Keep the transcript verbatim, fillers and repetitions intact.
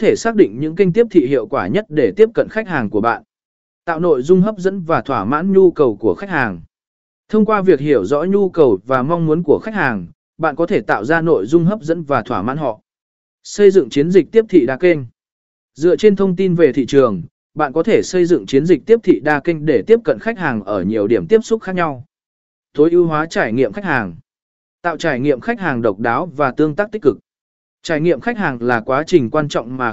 thể xác định những kênh tiếp thị hiệu quả nhất để tiếp cận khách hàng của bạn, tạo nội dung hấp dẫn và thỏa mãn nhu cầu của khách hàng. Thông qua việc hiểu rõ nhu cầu và mong muốn của khách hàng, bạn có thể tạo ra nội dung hấp dẫn và thỏa mãn họ. Xây dựng chiến dịch tiếp thị đa kênh. Dựa trên thông tin về thị trường, bạn có thể xây dựng chiến dịch tiếp thị đa kênh để tiếp cận khách hàng ở nhiều điểm tiếp xúc khác nhau. Tối ưu hóa trải nghiệm khách hàng. Tạo trải nghiệm khách hàng độc đáo và tương tác tích cực. Trải nghiệm khách hàng là quá trình quan trọng mà